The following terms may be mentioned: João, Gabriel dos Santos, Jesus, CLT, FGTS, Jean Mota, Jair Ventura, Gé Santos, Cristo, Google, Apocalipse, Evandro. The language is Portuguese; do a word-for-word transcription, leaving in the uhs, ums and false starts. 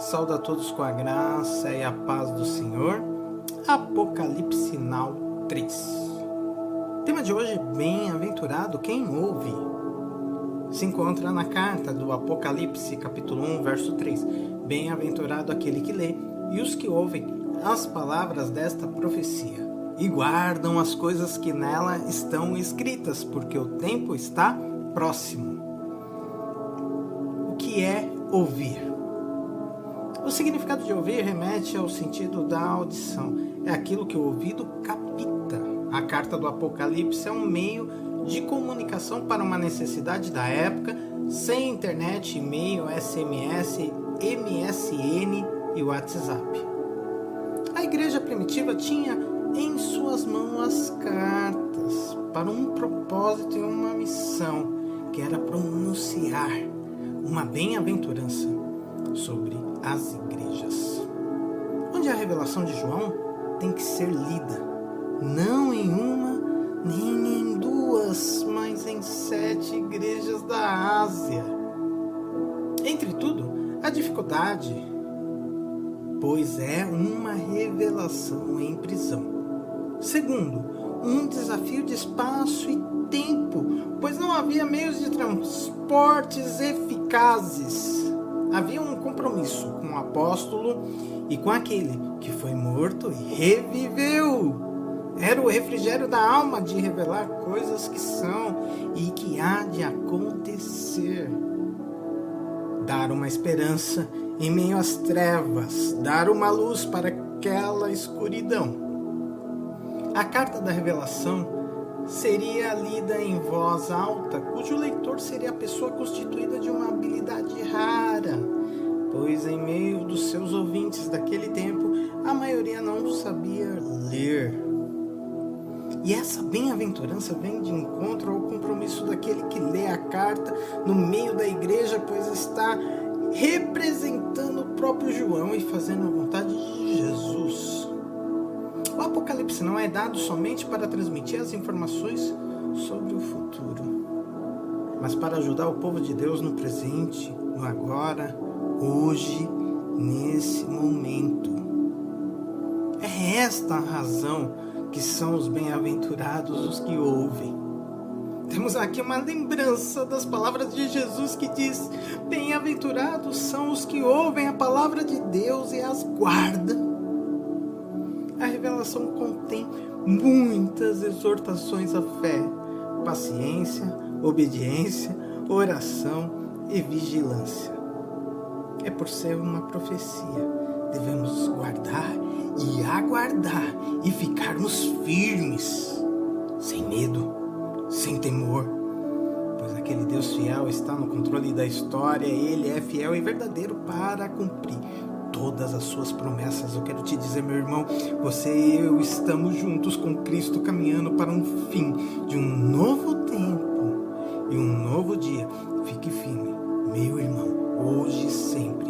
Saúdo a todos com a graça e a paz do Senhor. Apocalipse Now três. O tema de hoje: bem-aventurado quem ouve. Se encontra na carta do Apocalipse, capítulo um, verso três. Bem-aventurado aquele que lê e os que ouvem as palavras desta profecia e guardam as coisas que nela estão escritas, porque o tempo está próximo. O que é ouvir? O significado de ouvir remete ao sentido da audição. É aquilo que o ouvido capta. A carta do Apocalipse é um meio de comunicação para uma necessidade da época, sem internet, e-mail, S M S, M S N e WhatsApp. A igreja primitiva tinha em suas mãos as cartas para um propósito e uma missão, que era pronunciar uma bem-aventurança sobre as igrejas, onde a revelação de João tem que ser lida, não em uma nem em duas, mas em sete igrejas da Ásia. Entretudo, a dificuldade, pois é uma revelação em prisão. Segundo, um desafio de espaço e tempo, pois não havia meios de transportes eficazes. Havia um compromisso com o apóstolo e com aquele que foi morto e reviveu. Era o refrigério da alma de revelar coisas que são e que há de acontecer. Dar uma esperança em meio às trevas, dar uma luz para aquela escuridão. A carta da revelação seria lida em voz alta, cujo leitor seria a pessoa constituída de uma habilidade rara, pois em meio dos seus ouvintes daquele tempo, a maioria não sabia ler. E essa bem-aventurança vem de encontro ao compromisso daquele que lê a carta no meio da igreja, pois está representando o próprio João e fazendo a vontade de Jesus. O Apocalipse não é dado somente para transmitir as informações sobre o futuro, mas para ajudar o povo de Deus no presente, no agora, hoje, nesse momento. É esta a razão que são os bem-aventurados os que ouvem. Temos aqui uma lembrança das palavras de Jesus que diz: bem-aventurados são os que ouvem a palavra de Deus e as guardam. A revelação contém muitas exortações à fé, paciência, obediência, oração e vigilância. É por ser uma profecia, devemos guardar e aguardar e ficarmos firmes, sem medo, sem temor, pois aquele Deus fiel está no controle da história. Ele é fiel e verdadeiro para cumprir todas as suas promessas. Eu quero te dizer, meu irmão, você e eu estamos juntos com Cristo, caminhando para um fim de um novo tempo e um novo dia. Fique firme, meu irmão, hoje e sempre.